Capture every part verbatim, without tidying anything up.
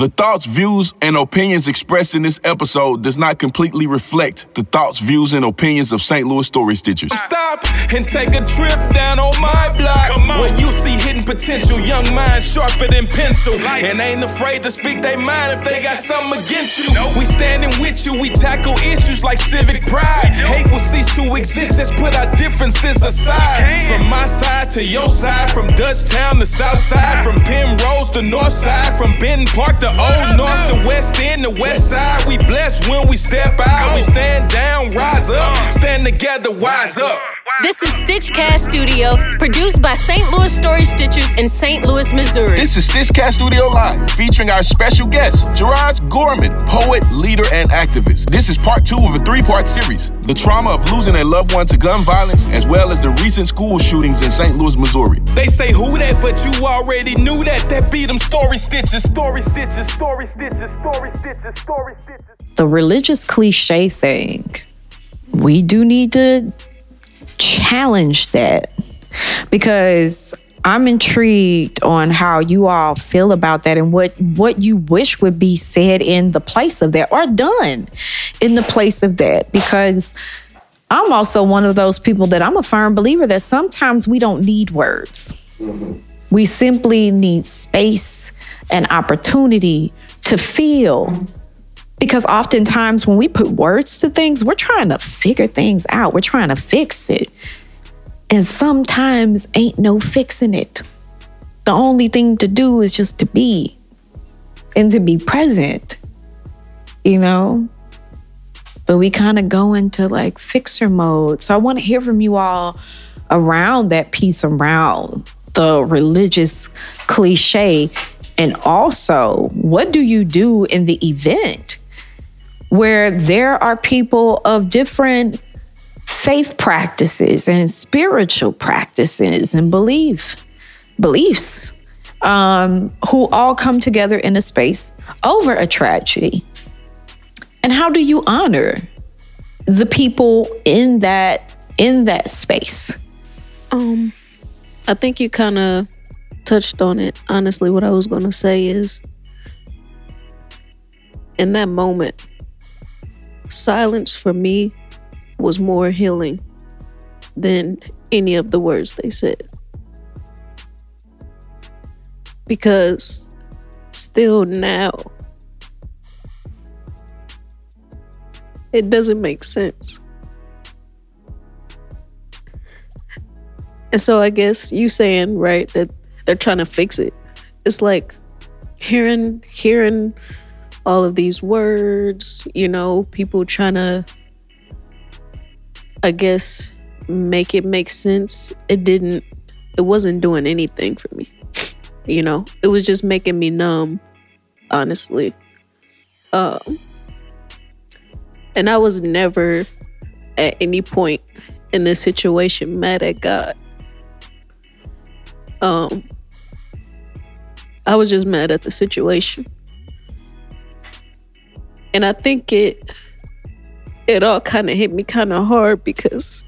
The thoughts, views, and opinions expressed in this episode does not completely reflect the thoughts, views, and opinions of Saint Louis Story Stitchers. Stop and take a trip down on my block on. Where you see hidden potential, young minds sharper than pencil, like, and ain't afraid to speak their mind if they got something against you. Nope. We standing with you, we tackle issues like civic pride. Hate will cease to exist, let's put our differences aside. From my side to your side, from Dutchtown to South Side, from Penrose to North Side, from Benton Park the old north, the west end, the west side. We blessed when we step out. We stand down, rise up. Stand together, wise up. This is StitchCast Studio, produced by Saint Louis Story Stitchers in Saint Louis, Missouri. This is StitchCast Studio Live, featuring our special guest, Gerard Gorman, poet, leader, and activist. This is part two of a three-part series, the trauma of losing a loved one to gun violence, as well as the recent school shootings in Saint Louis, Missouri. They say who that, but you already knew that. That be them story stitchers, story stitchers, story stitchers, story stitchers, story stitchers. The religious cliche thing, we do need to challenge that, because I'm intrigued on how you all feel about that and what what you wish would be said in the place of that, or done in the place of that, because I'm also one of those people that I'm a firm believer that sometimes we don't need words. Mm-hmm. We simply need space and opportunity to feel. Because oftentimes when we put words to things, we're trying to figure things out. We're trying to fix it. And sometimes ain't no fixing it. The only thing to do is just to be and to be present, you know? But we kind of go into like fixer mode. So I want to hear from you all around that piece, around the religious cliche. And also, what do you do in the event where there are people of different faith practices and spiritual practices and belief beliefs um, who all come together in a space over a tragedy? And how do you honor the people in that in that space? Um, I think you kind of touched on it. Honestly, what I was going to say is, in that moment, silence for me was more healing than any of the words they said. Because still now, it doesn't make sense. And so I guess you saying, right, that they're trying to fix it. It's like hearing hearing all of these words, you know, people trying to, I guess, make it make sense. It didn't, it wasn't doing anything for me. You know, it was just making me numb, honestly. Um, and I was never at any point in this situation mad at God. Um, I was just mad at the situation. And I think it it all kind of hit me kind of hard, because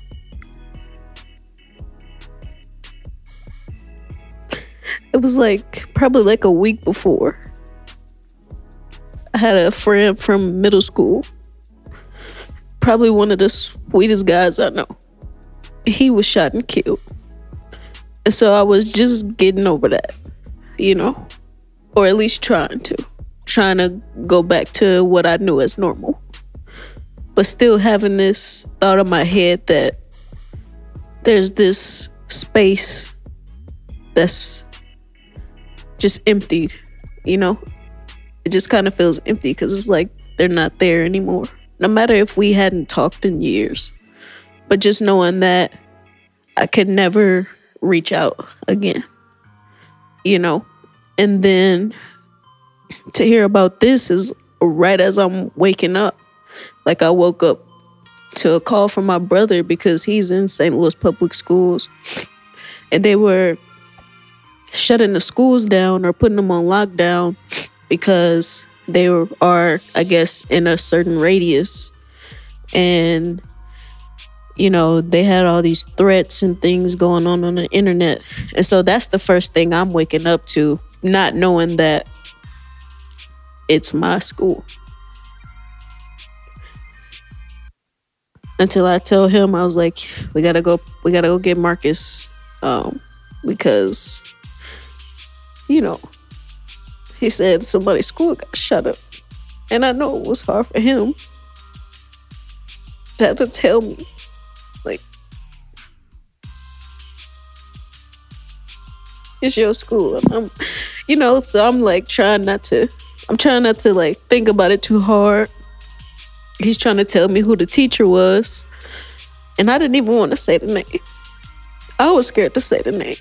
it was like probably like a week before, I had a friend from middle school, probably one of the sweetest guys I know. He was shot and killed. And so I was just getting over that, you know, or at least trying to, trying to go back to what I knew as normal. But still having this thought in my head that there's this space that's just emptied, you know. It just kind of feels empty because it's like they're not there anymore. No matter if we hadn't talked in years, but just knowing that I could never reach out again, you know. And then to hear about this is right as I'm waking up. Like, I woke up to a call from my brother, because he's in Saint Louis Public Schools, and they were shutting the schools down or putting them on lockdown because they were, are, I guess, in a certain radius. And you know, they had all these threats and things going on on the internet. And so that's the first thing I'm waking up to, not knowing that it's my school. Until I tell him, I was like, we gotta go, we gotta go get Marcus, um, because, you know, he said somebody's school got shut up. And I know it was hard for him to have to tell me, like, it's your school. And I'm, you know, so I'm like trying not to, I'm trying not to like think about it too hard. He's trying to tell me who the teacher was. And I didn't even want to say the name. I was scared to say the name.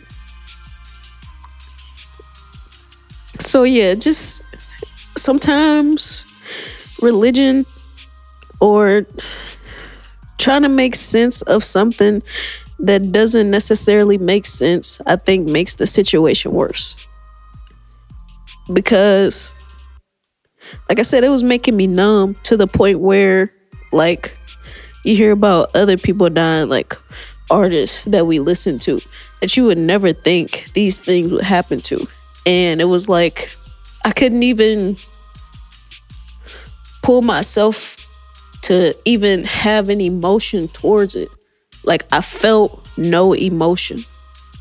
So yeah, just sometimes religion or trying to make sense of something that doesn't necessarily make sense, I think makes the situation worse. Because, like I said, it was making me numb to the point where, like, you hear about other people dying, like artists that we listen to, that you would never think these things would happen to. And it was like, I couldn't even pull myself to even have an emotion towards it. Like, I felt no emotion,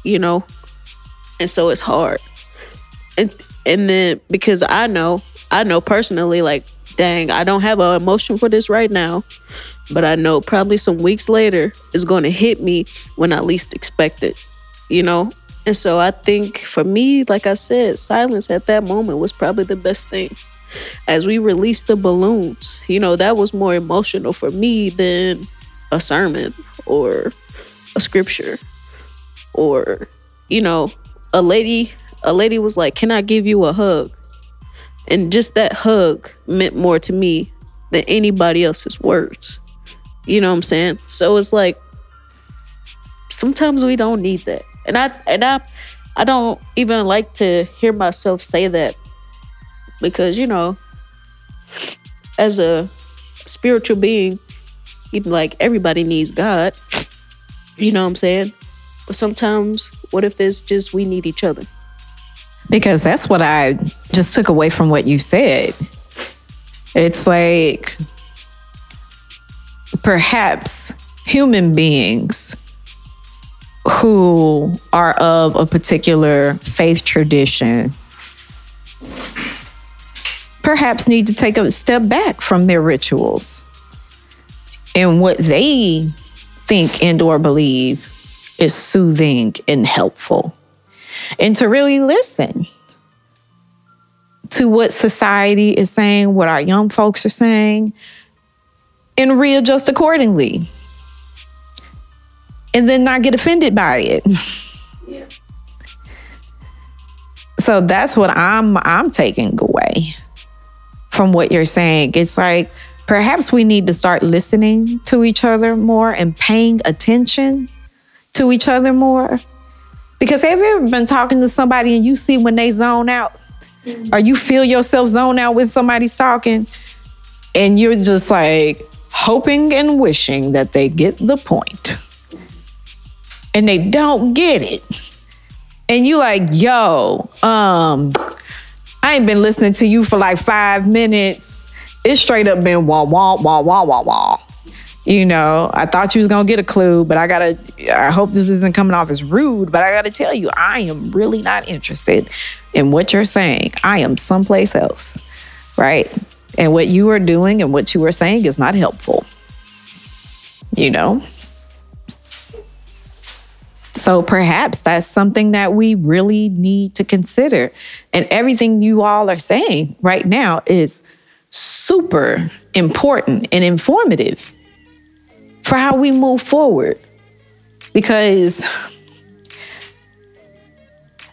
you know? And so it's hard. And and then, because I know, I know personally, like, dang, I don't have an emotion for this right now, but I know probably some weeks later it's going to hit me when I least expect it, you know? And so I think for me, like I said, silence at that moment was probably the best thing. As we released the balloons, you know, that was more emotional for me than a sermon or a scripture or, you know, a lady, a lady was like, can I give you a hug? And just that hug meant more to me than anybody else's words. You know what I'm saying? So it's like, sometimes we don't need that. And I and I, I don't even like to hear myself say that because, you know, as a spiritual being, like, everybody needs God. You know what I'm saying? But sometimes, what if it's just we need each other? Because that's what I just took away from what you said. It's like, perhaps human beings who are of a particular faith tradition perhaps need to take a step back from their rituals and what they think and or believe is soothing and helpful. And to really listen to what society is saying, what our young folks are saying, and readjust accordingly. And then not get offended by it. Yeah. So that's what I'm I'm taking away from what you're saying. It's like, perhaps we need to start listening to each other more and paying attention to each other more. Because have you ever been talking to somebody and you see when they zone out, mm-hmm. or you feel yourself zone out when somebody's talking, and you're just like hoping and wishing that they get the point, and they don't get it, and you like, yo, um, I ain't been listening to you for like five minutes. It's straight up been wah wah wah wah wah wah. You know, I thought you was going to get a clue, but I got to, I hope this isn't coming off as rude, but I got to tell you, I am really not interested in what you're saying. I am someplace else, right? And what you are doing and what you are saying is not helpful, you know? So perhaps that's something that we really need to consider. And everything you all are saying right now is super important and informative for how we move forward. Because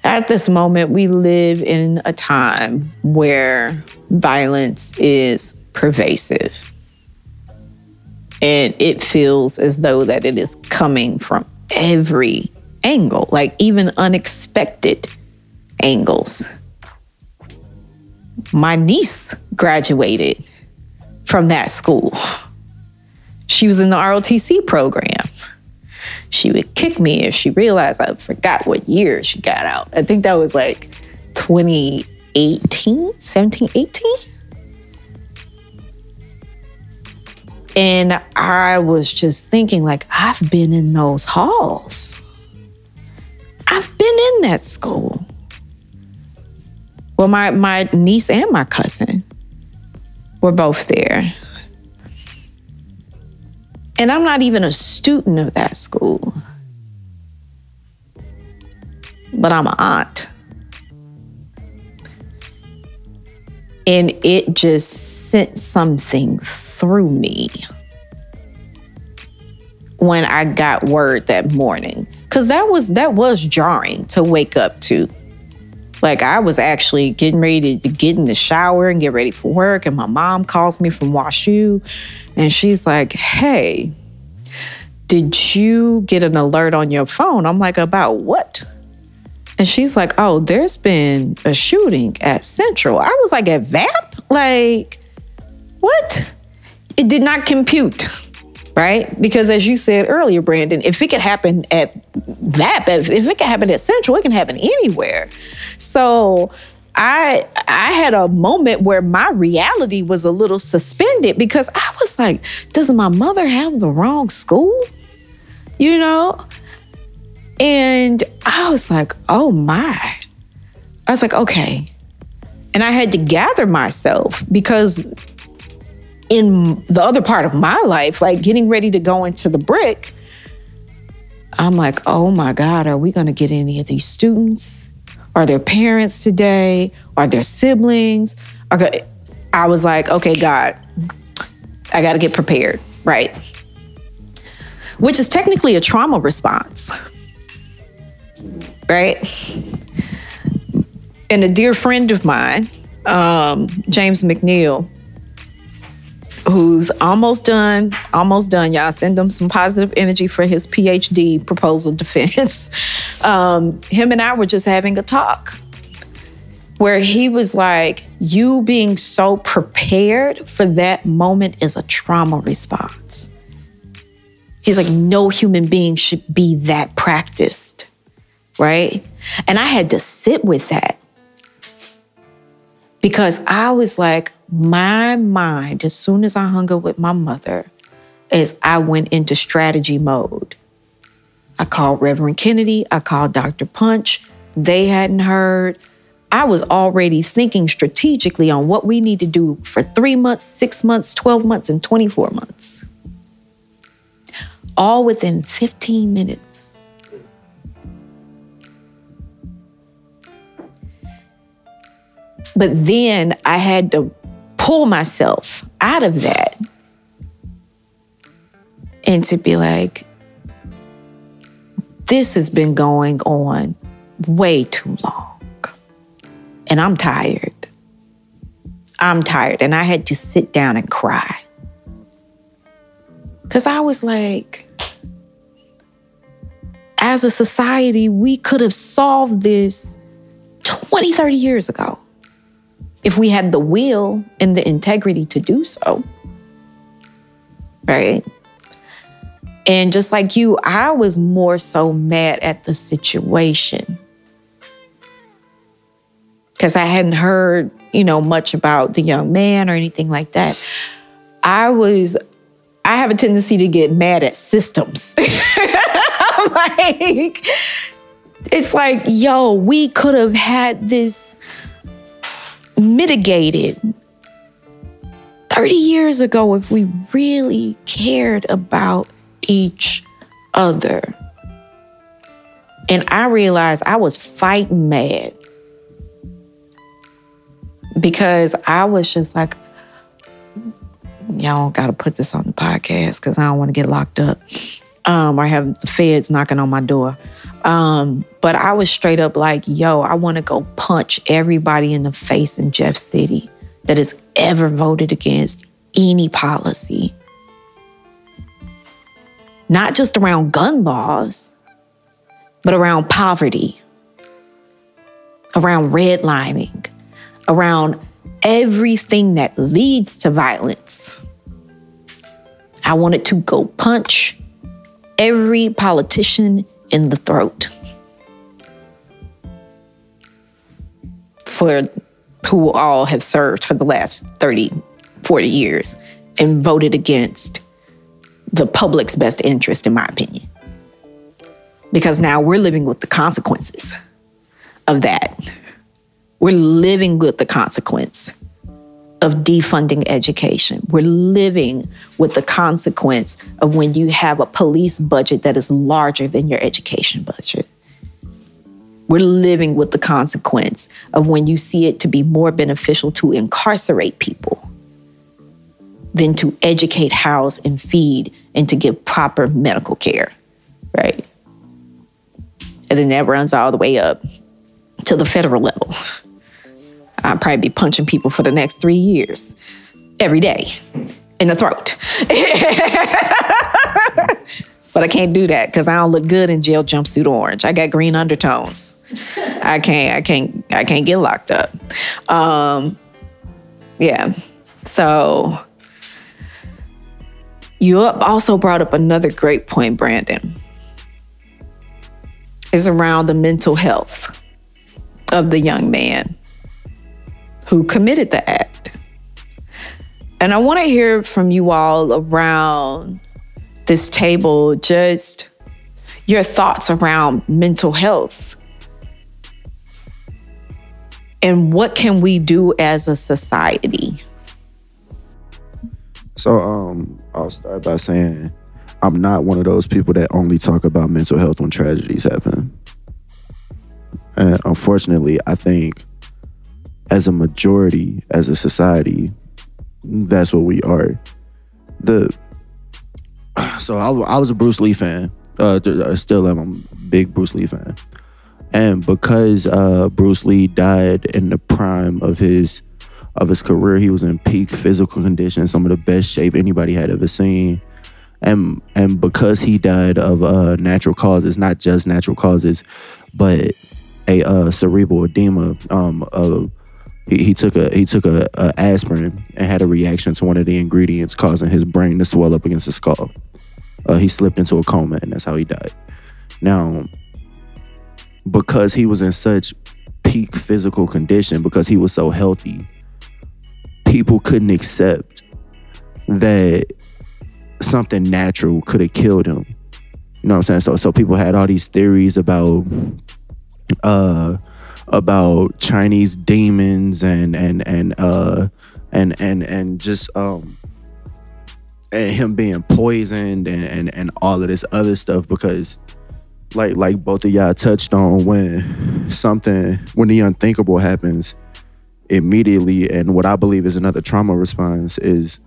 at this moment, we live in a time where violence is pervasive. And it feels as though that it is coming from every angle, like even unexpected angles. My niece graduated from that school. She was in the R O T C program. She would kick me if she realized I forgot what year she got out. I think that was like twenty eighteen, seventeen, eighteen. And I was just thinking, like, I've been in those halls. I've been in that school. Well, my, my niece and my cousin were both there. And I'm not even a student of that school. But I'm an aunt. And it just sent something through me when I got word that morning. Because that was that was jarring to wake up to. Like, I was actually getting ready to get in the shower and get ready for work. And my mom calls me from WashU. And she's like, hey, did you get an alert on your phone? I'm like, about what? And she's like, oh, there's been a shooting at Central. I was like, at V A P? Like, what? It did not compute, right? Because as you said earlier, Brandon, if it could happen at V A P, if it could happen at Central, it can happen anywhere. So I I had a moment where my reality was a little suspended because I was like, does my mother have the wrong school? You know? And I was like, oh my. I was like, okay. And I had to gather myself because in the other part of my life, like getting ready to go into the brick, I'm like, oh my God, are we going to get any of these students? Are their parents today? Are their siblings? Okay. I was like, okay, God, I got to get prepared, right? Which is technically a trauma response. Right? And a dear friend of mine, um, James McNeil, who's almost done, almost done. Y'all send him some positive energy for his P H D proposal defense. um, him and I were just having a talk where he was like, you being so prepared for that moment is a trauma response. He's like, no human being should be that practiced. Right? And I had to sit with that because I was like, my mind, as soon as I hung up with my mother, is I went into strategy mode. I called Reverend Kennedy. I called Doctor Punch. They hadn't heard. I was already thinking strategically on what we need to do for three months, six months, twelve months, and twenty-four months. All within fifteen minutes. But then I had to pull myself out of that and to be like, this has been going on way too long. And I'm tired. I'm tired. And I had to sit down and cry. Because I was like, as a society, we could have solved this twenty, thirty years ago. If we had the will and the integrity to do so, right? And just like you, I was more so mad at the situation because I hadn't heard, you know, much about the young man or anything like that. I was, I have a tendency to get mad at systems. I'm like, it's like, yo, we could have had this mitigated thirty years ago if we really cared about each other. And I realized I was fighting mad because I was just like, y'all got to put this on the podcast because I don't want to get locked up um, or have the feds knocking on my door. Um, but I was straight up like, yo, I want to go punch everybody in the face in Jeff City that has ever voted against any policy. Not just around gun laws, but around poverty, around redlining, around everything that leads to violence. I wanted to go punch every politician in the throat for who all have served for the last thirty, forty years and voted against the public's best interest, in my opinion. Because now we're living with the consequences of that. We're living with the consequence of defunding education. We're living with the consequence of when you have a police budget that is larger than your education budget. We're living with the consequence of when you see it to be more beneficial to incarcerate people than to educate, house, and feed, and to give proper medical care, right? And then that runs all the way up to the federal level. I'll probably be punching people for the next three years, every day, in the throat. But I can't do that because I don't look good in jail jumpsuit orange. I got green undertones. I can't, I can't, I can't get locked up. Um, yeah. So you also brought up another great point, Brandon. It's around the mental health of the young man who committed the act. And I want to hear from you all around this table, just your thoughts around mental health. And what can we do as a society? So um, I'll start by saying I'm not one of those people that only talk about mental health when tragedies happen. And unfortunately, I think as a majority, as a society, that's what we are. The So I, I was a Bruce Lee fan. Uh, I still am. I'm a big Bruce Lee fan. And because uh, Bruce Lee died in the prime of his of his career, he was in peak physical condition, some of the best shape anybody had ever seen. And and because he died of uh, natural causes, not just natural causes, but a uh, cerebral edema. Um, uh, he, he took a he took a, a aspirin and had a reaction to one of the ingredients, causing his brain to swell up against his skull. Uh, he slipped into a coma, and that's how he died. Now, because he was in such peak physical condition, because he was so healthy, people couldn't accept that something natural could have killed him. You know what I'm saying? So, so people had all these theories about uh, about Chinese demons and and and uh, and and and just. Um, And him being poisoned and, and, and all of this other stuff, because like like both of y'all touched on, when something, when the unthinkable happens immediately, and what I believe is another trauma response, is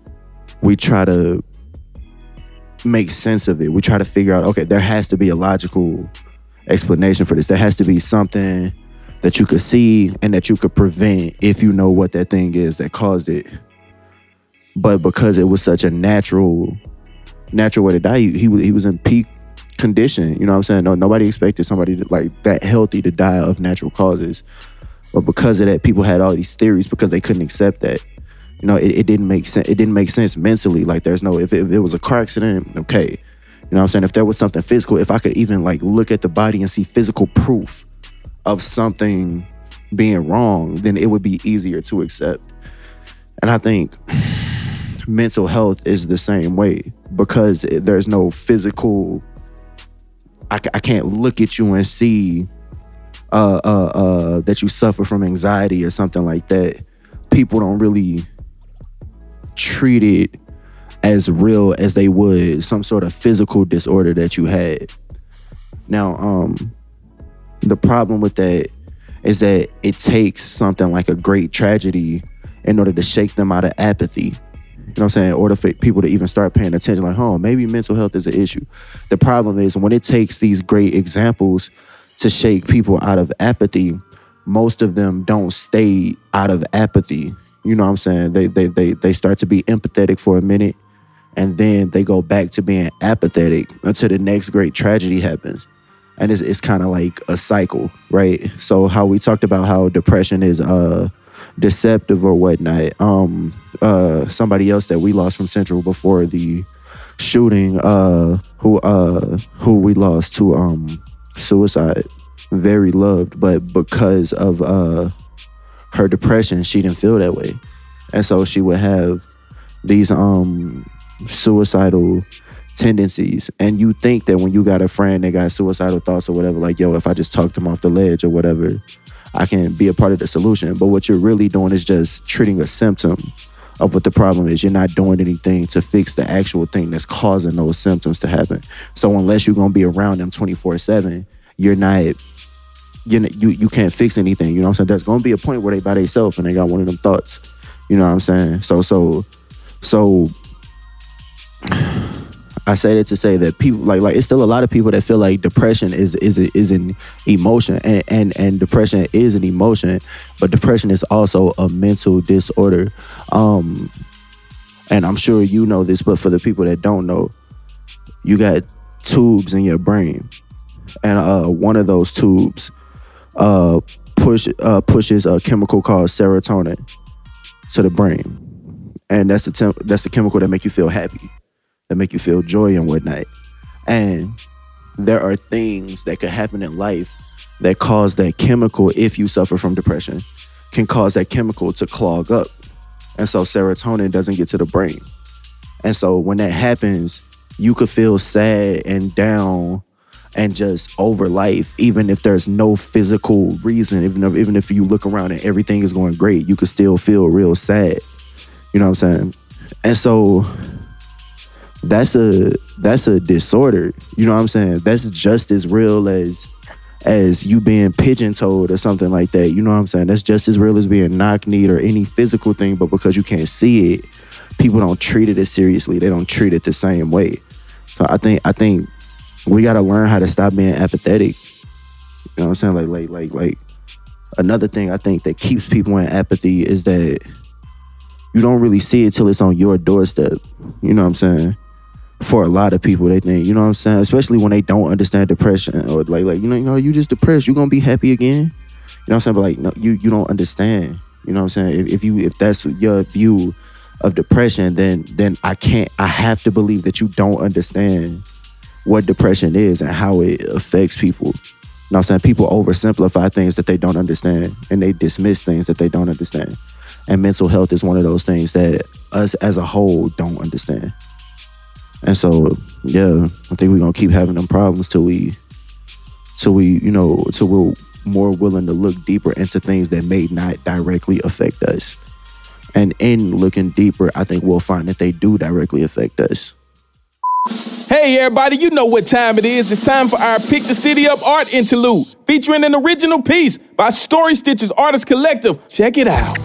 we try to make sense of it. We try to figure out, okay, there has to be a logical explanation for this. There has to be something that you could see and that you could prevent if you know what that thing is that caused it. But because it was such a natural, natural way to die, he, he was he was in peak condition. You know what I'm saying? No, nobody expected somebody to, like that healthy to die of natural causes. But because of that, people had all these theories because they couldn't accept that. You know, it, it didn't make sense. It didn't make sense mentally. Like there's no if it, if it was a car accident, okay. You know what I'm saying? If there was something physical, if I could even like look at the body and see physical proof of something being wrong, then it would be easier to accept. And I think mental health is the same way, because there's no physical, I, I can't look at you and see uh, uh, uh, that you suffer from anxiety or something like that. People don't really treat it as real as they would some sort of physical disorder that you had. Now, um, the problem with that is that it takes something like a great tragedy in order to shake them out of apathy. You know what I'm saying? In order for people to even start paying attention, like, oh, maybe mental health is an issue. The problem is when it takes these great examples to shake people out of apathy, most of them don't stay out of apathy. You know what I'm saying? They they they they start to be empathetic for a minute, and then they go back to being apathetic until the next great tragedy happens. And it's it's kind of like a cycle, right? So how we talked about how depression is uh deceptive or whatnot. Um, uh, somebody else that we lost from Central before the shooting, uh, who uh, who we lost to um, suicide, very loved, but because of uh, her depression, she didn't feel that way, and so she would have these um, suicidal tendencies, and you think that when you got a friend that got suicidal thoughts or whatever, like, yo, if I just talk them off the ledge or whatever, I can be a part of the solution. But what you're really doing is just treating a symptom of what the problem is. You're not doing anything to fix the actual thing that's causing those symptoms to happen. So unless you're going to be around them twenty-four seven, you're not, you're not, you you can't fix anything. You know what I'm saying? There's going to be a point where they by themselves and they got one of them thoughts. You know what I'm saying? So, so, so I say that to say that people like, like it's still a lot of people that feel like depression is, is, is an emotion, and, and, and depression is an emotion, but depression is also a mental disorder. Um, and I'm sure you know this, but for the people that don't know, you got tubes in your brain, and uh, one of those tubes uh, push uh, pushes a chemical called serotonin to the brain, and that's the temp- that's the chemical that make you feel happy, that make you feel joy and whatnot. And there are things that could happen in life that cause that chemical, if you suffer from depression, can cause that chemical to clog up. And so serotonin doesn't get to the brain. And so when that happens, you could feel sad and down and just over life, even if there's no physical reason. Even if, even if you look around and everything is going great, you could still feel real sad. You know what I'm saying? And so that's a that's a disorder. You know what I'm saying? That's just as real as as you being pigeon-toed or something like that. You know what I'm saying? That's just as real as being knock-kneed or any physical thing, but because you can't see it, people don't treat it as seriously. They don't treat it the same way. So I think I think we gotta learn how to stop being apathetic. You know what I'm saying? Like, like, like, like. Another thing I think that keeps people in apathy is that you don't really see it till it's on your doorstep. You know what I'm saying? For a lot of people, they think, you know what I'm saying? Especially when they don't understand depression, or like, like, you know, you know, you just depressed, you gonna be happy again. You know what I'm saying? But like, no, you you don't understand. You know what I'm saying? If, if you if that's your view of depression, then then I can't. I have to believe that you don't understand what depression is and how it affects people. You know what I'm saying? People oversimplify things that they don't understand, and they dismiss things that they don't understand. And mental health is one of those things that us as a whole don't understand. And so, yeah, I think we're gonna keep having them problems till we, till we, you know, till we're more willing to look deeper into things that may not directly affect us. And in looking deeper, I think we'll find that they do directly affect us. Hey everybody, you know what time it is. It's time for our Pick the City Up Art Interlude, featuring an original piece by Story Stitchers Artist Collective. Check it out.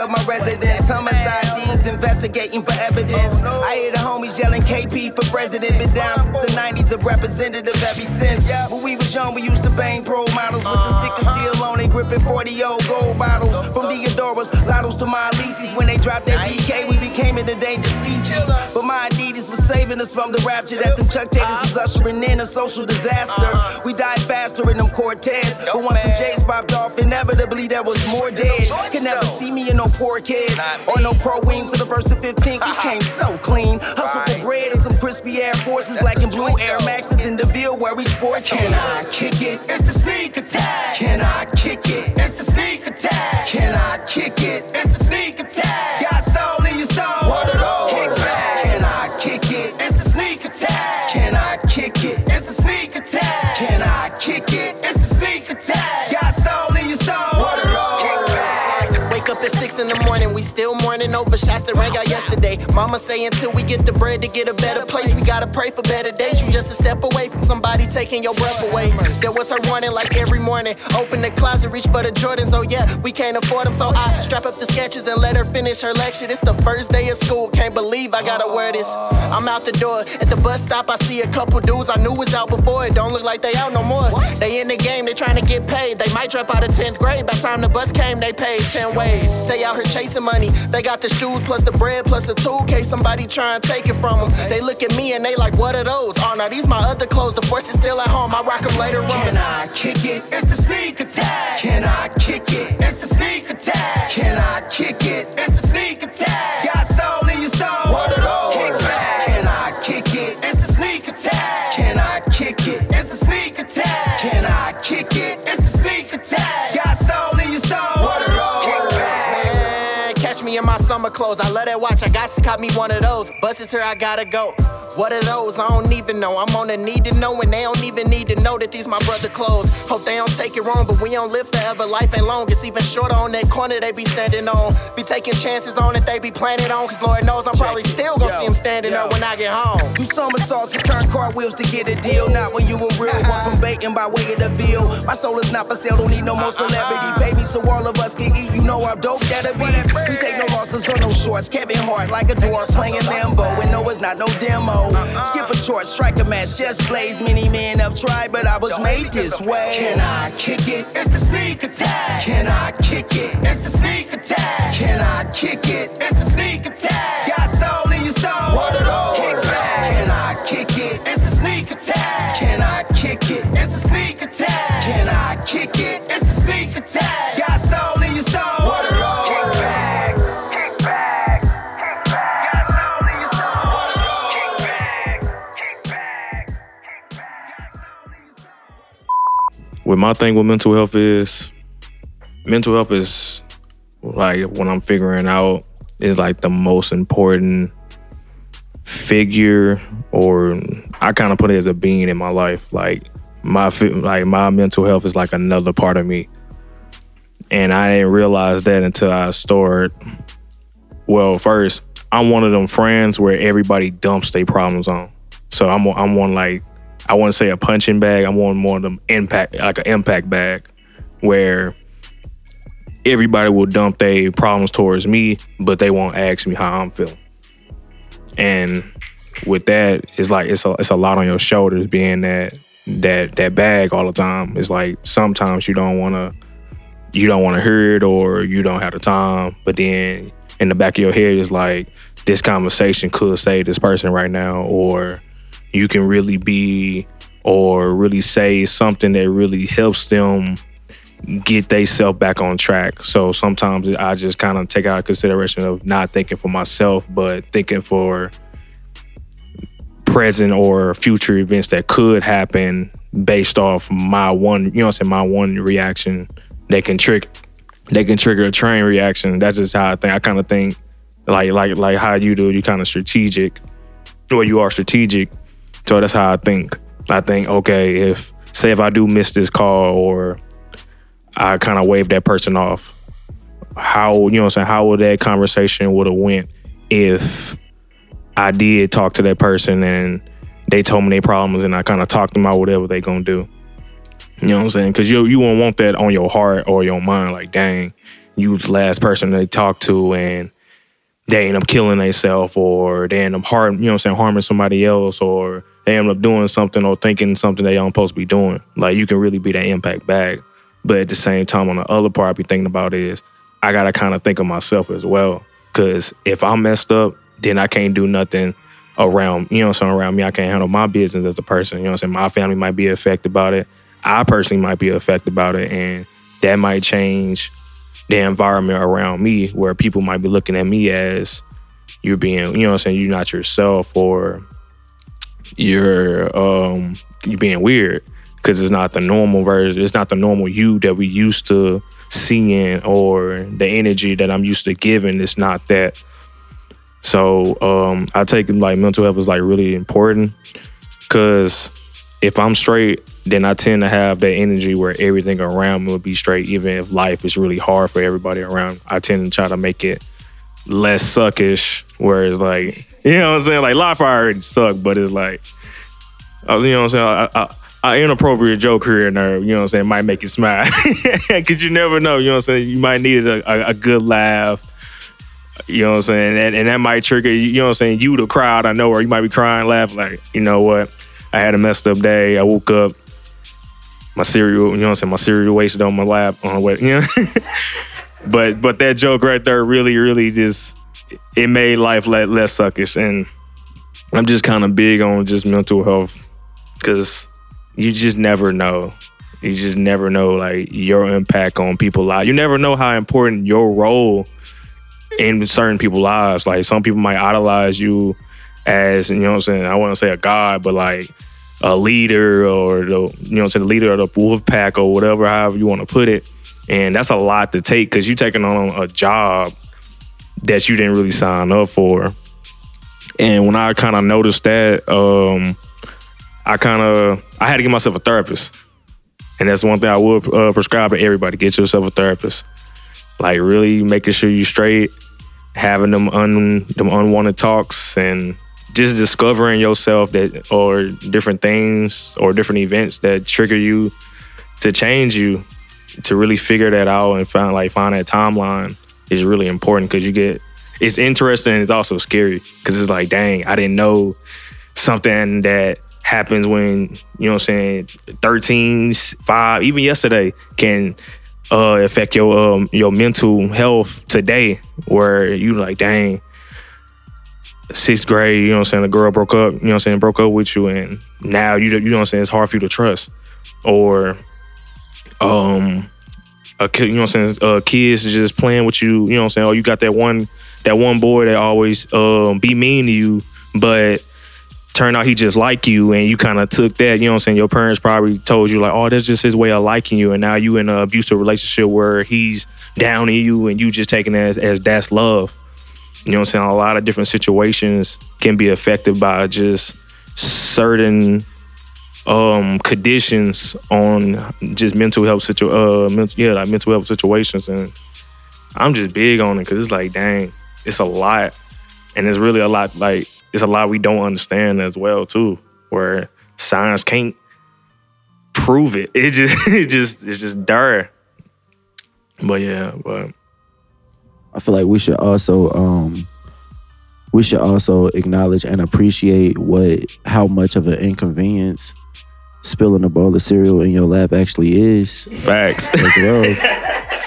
Of my residence, homicide deans investigating for evidence. Oh, no. I hear the homies yelling K P for president, been down since the nineties, a representative ever since. Yep. When we was young, we used to bang pro models with the stickers still on, they gripping forty-year-old gold bottles. From Deodoras, Lottos to my Elises, when they dropped that B K, we became an endangered species. But my Adidas was saving us from the rapture that them Chuck Taylors was ushering in a social disaster. We died faster in them Cortez, but once some J's popped off, inevitably there was more dead. Could never see me in no poor kids or no pro wings to the first to fifteen. We came so clean, hustle for bread and some crispy Air Forces, black and blue Air Maxes in the Ville where we sport. Can I kick it? It's the sneak attack. Can I kick it? It's the sneak attack. Can I kick it? It's the sneak attack. Got soul in your soul. What are those? Kick back. Can I kick it? It's the sneak attack. Can I kick it? It's the sneak attack. Can I kick it? It's the sneak attack. Got soul in your soul. What are those? Kick back. Wake up at six in the morning, we still mourning over shots that rang out yesterday. Mama say until we get the bread to get a better place, we gotta pray for better days. You just a step away from somebody taking your breath away. That was her warning, like every morning. Open the closet, reach for the Jordans. Oh yeah, we can't afford them, so I strap up the sketches and let her finish her lecture. It's the first day of school, can't believe I gotta wear this. I'm out the door at the bus stop. I see a couple dudes I knew was out before. It don't look like they out no more. They in the game, they trying to get paid. They might drop out of tenth grade. By the time the bus came, they paid ten ways. They out here chasing money. They got the shoes plus the bread plus the two K. Somebody try and take it from them. They look at me and they like, what are those? Oh, now these my other clothes. The force is still at home. I rock them later on. Can I kick it? It's the sneak attack. Can I kick it? It's the sneak attack. Can I summer clothes. I love that watch, I got to cop me one of those. Bus is here, I gotta go. What are those? I don't even know. I'm on a need to know, and they don't even need to know that these my brother clothes. Hope they don't take it wrong, but we don't live forever. Life ain't long, it's even shorter on that corner they be standing on. Be taking chances on it, they be planning on, cause Lord knows I'm probably still gonna yo, see them standing yo. up when I get home. You somersaults and turn cartwheels to get a deal. Not when you a real uh-uh. one from Bacon by way of the bill. My soul is not for sale, don't need no more celebrity. Uh-uh. Pay me so all of us can eat, you know I'm dope, that'll be. We take no losses or no shorts. Kevin Hart like a dwarf playing Lambo, and no, it's not no demo. Uh-uh. Skip a short, strike a match, just blaze. Many men have tried, but I was Don't made this way. Can I kick it? It's the sneak attack. Can I kick it? It's the sneak attack. Can I kick it? It's the sneak attack. Got soul in your soul. What are those? Kick back. Can I kick it? It's the sneak attack. Can I kick it? It's the sneak attack. Can I kick it? It's the sneak attack. Got soul in your soul. What are those? Kick back. Kick back. Kick back. Got soul in your soul. What are those? Kick back. Kick back. Kick back. Got soul in your soul. With my thing with mental health is, mental health is like what I'm figuring out is like the most important figure, or I kind of put it as a being in my life. Like my like my mental health is like another part of me, and I didn't realize that until I started. Well, first I'm one of them friends where everybody dumps their problems on. So I'm I'm one like I want to say a punching bag. I'm one more of them impact like an impact bag where everybody will dump their problems towards me, but they won't ask me how I'm feeling. And with that, it's like it's a, it's a lot on your shoulders being that that that bag all the time. It's like sometimes you don't want to you don't want to hear it, or you don't have the time. But then in the back of your head, it's like this conversation could save this person right now, or you can really be or really say something that really helps them get theyself back on track. So sometimes I just kind of take out of consideration of not thinking for myself, but thinking for present or future events that could happen based off my one, you know what I'm saying, my one reaction that can trigger, they can trigger a train reaction. That's just how I think. I kind of think like, like, like how you do, you kind of strategic or you are strategic. So that's how I think. I think, okay, if say if I do miss this call or I kind of waved that person off. How, you know what I'm saying? How would that conversation would have went if I did talk to that person and they told me their problems and I kind of talked to them out whatever they going to do? You know what I'm saying? Because you, you won't want that on your heart or your mind. Like, dang, you the last person they talked to and they end up killing themselves, or they end up harm, you know what I'm saying, harming somebody else, or they end up doing something or thinking something they don't supposed to be doing. Like, you can really be that impact bag. But at the same time, on the other part I be thinking about is I got to kind of think of myself as well. Because if I messed up, then I can't do nothing around, you know what I'm saying, around me. I can't handle my business as a person. You know what I'm saying? My family might be affected by it. I personally might be affected by it. And that might change the environment around me where people might be looking at me as you're being, you know what I'm saying, you're not yourself, or you're, um, you're being weird. Because it's not the normal version. It's not the normal you that we used to seeing, or the energy that I'm used to giving. It's not that. So um, I take like mental health is like really important. Because if I'm straight, then I tend to have that energy where everything around me will be straight. Even if life is really hard for everybody around, I tend to try to make it less suckish. Whereas like, you know what I'm saying? Like life already sucked, but it's like, I was, you know what I'm saying? I, I, an inappropriate joke here and there, you know what I'm saying, might make you smile. Because you never know, you know what I'm saying? You might need a, a, a good laugh, you know what I'm saying? And, and that might trigger, you know what I'm saying, you the crowd, I know, or you might be crying, laugh, like, you know what? I had a messed up day. I woke up, my cereal, you know what I'm saying, my cereal wasted on my lap, on the way, you know? but, but that joke right there really, really just, it made life less, less suckish. And I'm just kind of big on just mental health because you just never know. You just never know, like, your impact on people's lives. You never know how important your role in certain people's lives. Like, some people might idolize you as, you know what I'm saying, I wouldn't say a god, but, like, a leader or, the, you know what I'm saying, the leader of the wolf pack or whatever, however you want to put it. And that's a lot to take because you're taking on a job that you didn't really sign up for. And when I kind of noticed that, um, I kind of, I had to get myself a therapist. And that's one thing I would uh, prescribe to everybody. Get yourself a therapist. Like, really making sure you're straight, having them, un, them unwanted talks, and just discovering yourself, that, or different things or different events that trigger you to change you, to really figure that out and find like find that timeline is really important, because you get, it's interesting and it's also scary, because it's like, dang, I didn't know something that happens when, you know what I'm saying, thirteen, five, even yesterday can uh, affect your um, your mental health today, where you like, dang, sixth grade, you know what I'm saying, the girl broke up, you know what I'm saying, broke up with you, and now, you, you know what I'm saying, it's hard for you to trust. Or, um, a, you know what I'm saying, uh, kids just playing with you, you know what I'm saying, oh, you got that one, that one boy that always um, be mean to you, but turned out he just like you, and you kind of took that, you know what I'm saying, your parents probably told you like, oh, that's just his way of liking you, and now you in an abusive relationship where he's down in you, and you just taking that as, as that's love. You know what I'm saying? A lot of different situations can be affected by just certain um, conditions on just mental health situ- uh, mental, yeah, like mental health situations. And I'm just big on it, because it's like, dang, it's a lot. And it's really a lot, like, it's a lot we don't understand as well, too, where science can't prove it. It just, it just, it's just dire. But yeah, but... I feel like we should also um, we should also acknowledge and appreciate what how much of an inconvenience spilling a bowl of cereal in your lap actually is. Facts. As well.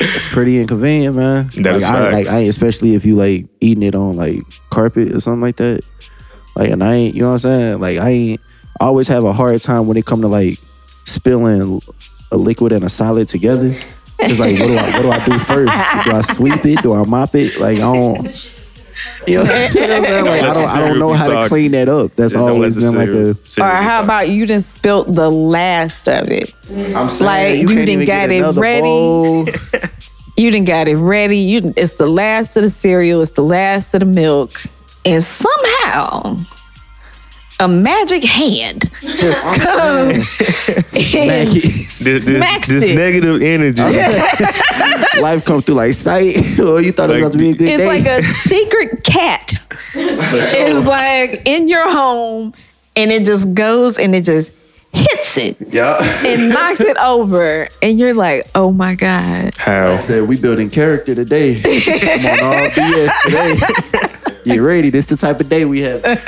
It's pretty inconvenient, man. That's like, facts. I, like I especially if you like eating it on like carpet or something like that. Like, and I ain't, you know what I'm saying? Like, I ain't I always have a hard time when it come to like spilling a liquid and a solid together. It's like, what do I what do I do first? Do I sweep it? Do I mop it? Like, I don't. You know what I'm saying? Like, I don't. I don't know how to clean that up. That's always been like a. Or how about you done spilt the last of it? I'm saying, like, you done got it ready. You done got it ready. You. It's the last of the cereal. It's the last of the milk, and somehow a magic hand just comes and this, this, smacks this it. This negative energy. Life comes through like sight. Oh, you thought like, it was going to be a good it's day. It's like a secret cat. It's like in your home, and it just goes and it just hits it. Yeah. And knocks it over. And you're like, oh my God. How? I said, we building character today. Come on, all B S today. Get ready. This the type of day we have.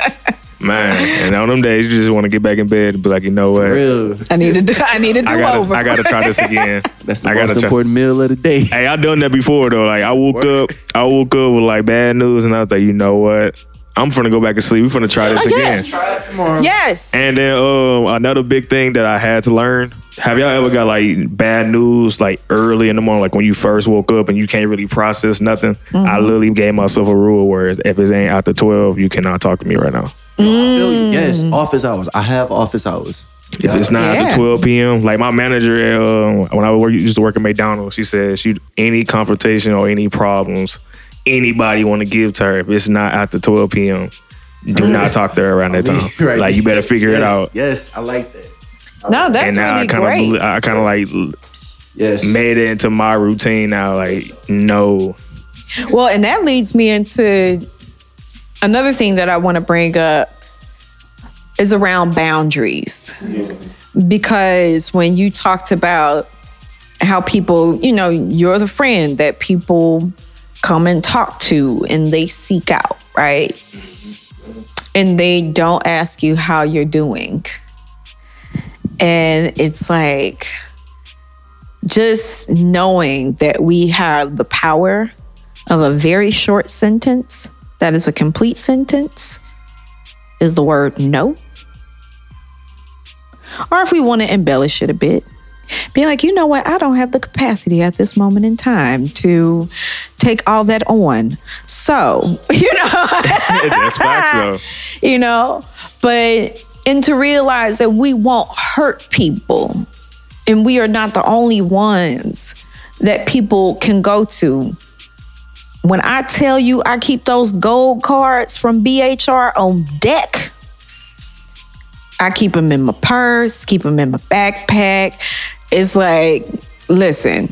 Man, and on them days, you just want to get back in bed and be like, you know what? For real. I need to do, I need to do I gotta, over. I got to try this again. That's the I most important meal of the day. Hey, I done that before, though. Like, I woke Work. up, I woke up with, like, bad news, and I was like, you know what? I'm finna go back to sleep. We finna try this oh, yes. again. Try it tomorrow. Yes. And then um, another big thing that I had to learn, have y'all ever got, like, bad news, like, early in the morning, like, when you first woke up and you can't really process nothing? Mm-hmm. I literally gave myself a rule where if it ain't after twelve, you cannot talk to me right now. Mm. I feel you. Yes, office hours. I have office hours. If yeah. it's not yeah. after twelve p.m., like my manager, uh, when I work, used to work at McDonald's, she said she any confrontation or any problems anybody want to give to her, if it's not after twelve p.m., do not talk to her around that time. Right. Like, you better figure yes. it out. Yes, I like that. I no, like that's that. Really and I kinda, great. I kind of like yes. made it into my routine now. Like, no. Well, and that leads me into... another thing that I want to bring up is around boundaries. Yeah. Because when you talked about how people, you know, you're the friend that people come and talk to and they seek out, right? And they don't ask you how you're doing. And it's like, just knowing that we have the power of a very short sentence that is a complete sentence, is the word no. Or if we want to embellish it a bit, be like, you know what? I don't have the capacity at this moment in time to take all that on. So, you know. That's facts, though. You know, but, and to realize that we won't hurt people, and we are not the only ones that people can go to. When I tell you I keep those gold cards from B H R on deck, I keep them in my purse, keep them in my backpack. It's like, listen.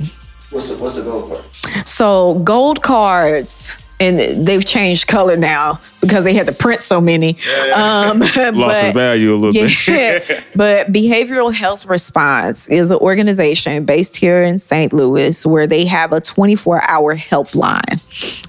What's the, what's the gold card? So gold cards, and they've changed color now because they had to print so many. Yeah, yeah. Um, Lost its value a little yeah, bit. But Behavioral Health Response is an organization based here in Saint Louis where they have a twenty-four hour helpline.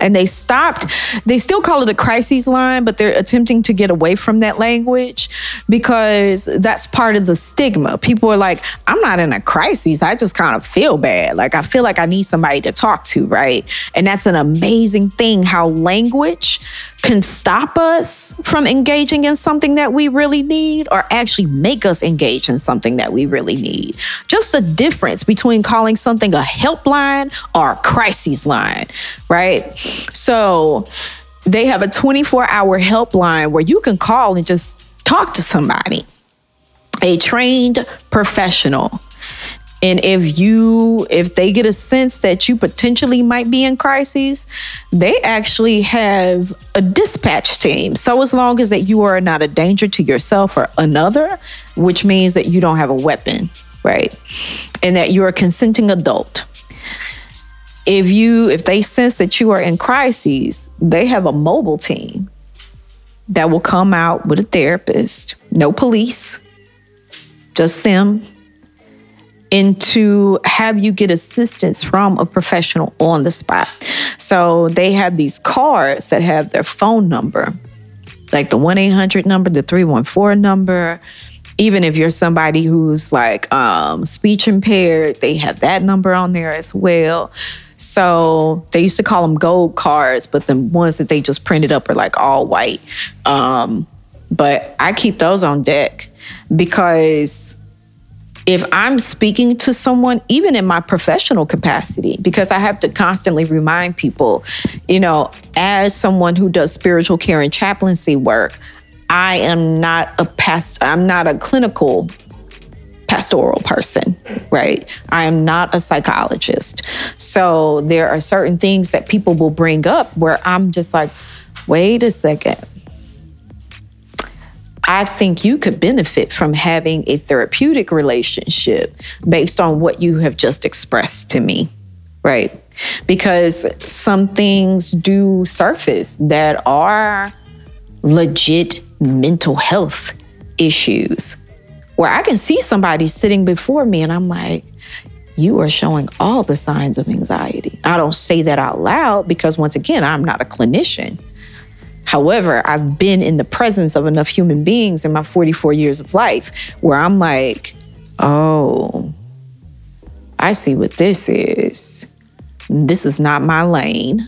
And they stopped, they still call it a crisis line, but they're attempting to get away from that language because that's part of the stigma. People are like, I'm not in a crisis. I just kind of feel bad. Like, I feel like I need somebody to talk to, right? And that's an amazing thing. How language can stop us from engaging in something that we really need, or actually make us engage in something that we really need. Just the difference between calling something a helpline or a crisis line, right? So they have a twenty-four hour helpline where you can call and just talk to somebody, a trained professional. And if you, if they get a sense that you potentially might be in crises, they actually have a dispatch team. So as long as that you are not a danger to yourself or another, which means that you don't have a weapon, right? And that you're a consenting adult. If you, if they sense that you are in crises, they have a mobile team that will come out with a therapist, no police, just them. And to have you get assistance from a professional on the spot. So they have these cards that have their phone number, like the one eight hundred number, the three one four number. Even if you're somebody who's like um, speech impaired, they have that number on there as well. So they used to call them gold cards, but the ones that they just printed up are like all white. Um, but I keep those on deck because if I'm speaking to someone, even in my professional capacity, because I have to constantly remind people, you know, as someone who does spiritual care and chaplaincy work, I am not a past, I'm not a clinical pastoral person, right? I am not a psychologist. So there are certain things that people will bring up where I'm just like, wait a second. I think you could benefit from having a therapeutic relationship based on what you have just expressed to me, right? Because some things do surface that are legit mental health issues where I can see somebody sitting before me and I'm like, you are showing all the signs of anxiety. I don't say that out loud because, once again, I'm not a clinician. However, I've been in the presence of enough human beings in my forty-four years of life where I'm like, oh, I see what this is. This is not my lane.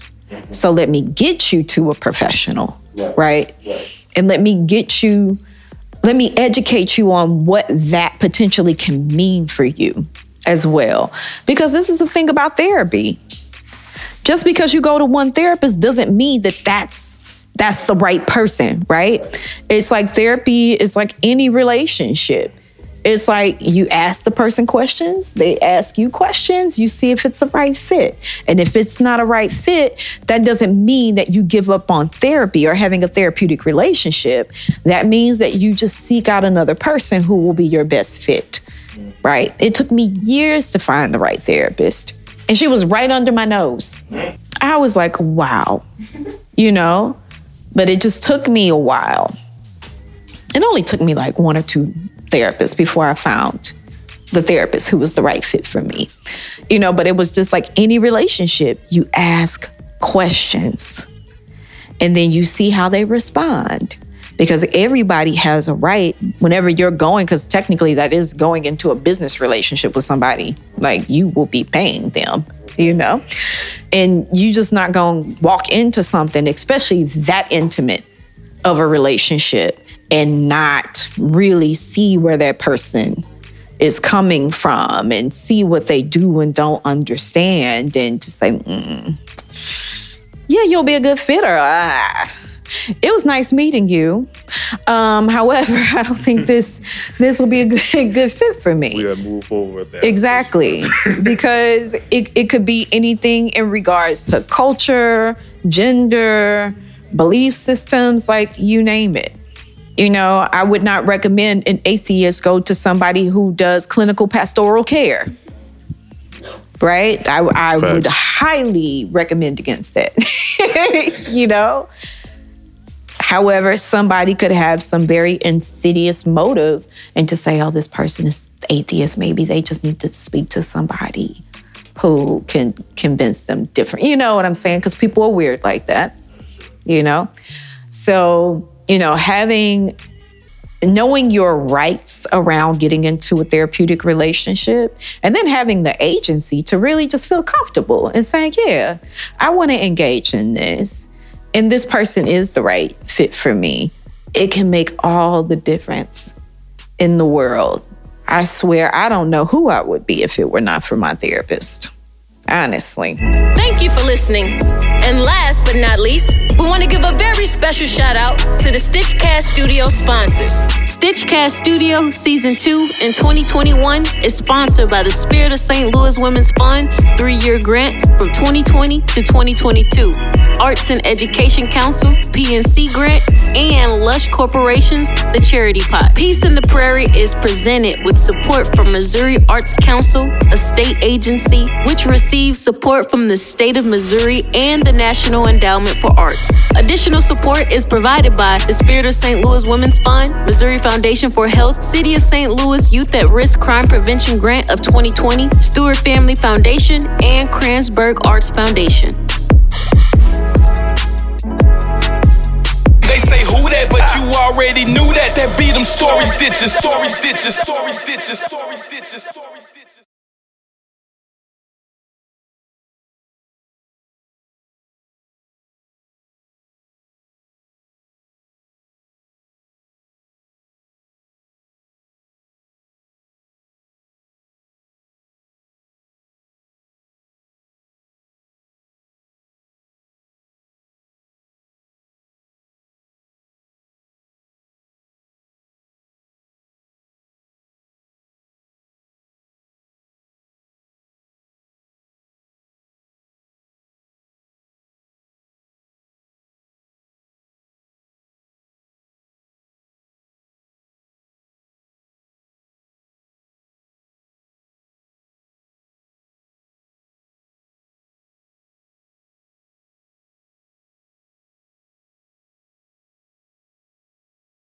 So let me get you to a professional, right? right? right. And let me get you, let me educate you on what that potentially can mean for you as well. Because this is the thing about therapy. Just because you go to one therapist doesn't mean that that's That's the right person, right? It's like therapy is like any relationship. It's like you ask the person questions, they ask you questions, you see if it's a right fit. And if it's not a right fit, that doesn't mean that you give up on therapy or having a therapeutic relationship. That means that you just seek out another person who will be your best fit, right? It took me years to find the right therapist. And she was right under my nose. I was like, wow, you know? But it just took me a while. It only took me like one or two therapists before I found the therapist who was the right fit for me. You know, but it was just like any relationship. You ask questions and then you see how they respond because everybody has a right whenever you're going, because technically that is going into a business relationship with somebody. Like you will be paying them. You know, and you just not going to walk into something, especially that intimate of a relationship, and not really see where that person is coming from and see what they do and don't understand and just say, mm, yeah, you'll be a good fitter. Ah, It was nice meeting you. Um, however, I don't think this this will be a good, a good fit for me. We gotta move forward with that. Exactly. Because it, it could be anything in regards to culture, gender, belief systems, like you name it. You know, I would not recommend an atheist go to somebody who does clinical pastoral care. Right? I, I would highly recommend against that. You know? However, somebody could have some very insidious motive and to say, oh, this person is atheist. Maybe they just need to speak to somebody who can convince them different. You know what I'm saying? Because people are weird like that, you know? So, you know, having, knowing your rights around getting into a therapeutic relationship and then having the agency to really just feel comfortable and saying, yeah, I want to engage in this. And this person is the right fit for me. It can make all the difference in the world. I swear, I don't know who I would be if it were not for my therapist. Honestly. Thank you for listening. And last but not least, we want to give a very special shout out to the StitchCast Studio sponsors. StitchCast Studio Season two in twenty twenty-one is sponsored by the Spirit of Saint Louis Women's Fund three-year grant from twenty twenty to twenty twenty-two, Arts and Education Council, P N C grant, and Lush Corporations, the Charity Pot. Peace in the Prairie is presented with support from Missouri Arts Council, a state agency, which receives support from the state of Missouri and the National Endowment for Arts. Additional support is provided by the Spirit of Saint Louis Women's Fund, Missouri Foundation for Health, City of Saint Louis Youth at Risk Crime Prevention Grant of twenty twenty, Stewart Family Foundation, and Kranzberg Arts Foundation. They say who that, but you already knew that. That be them story stitches, story stitches, story stitches, story stitches, story stitches.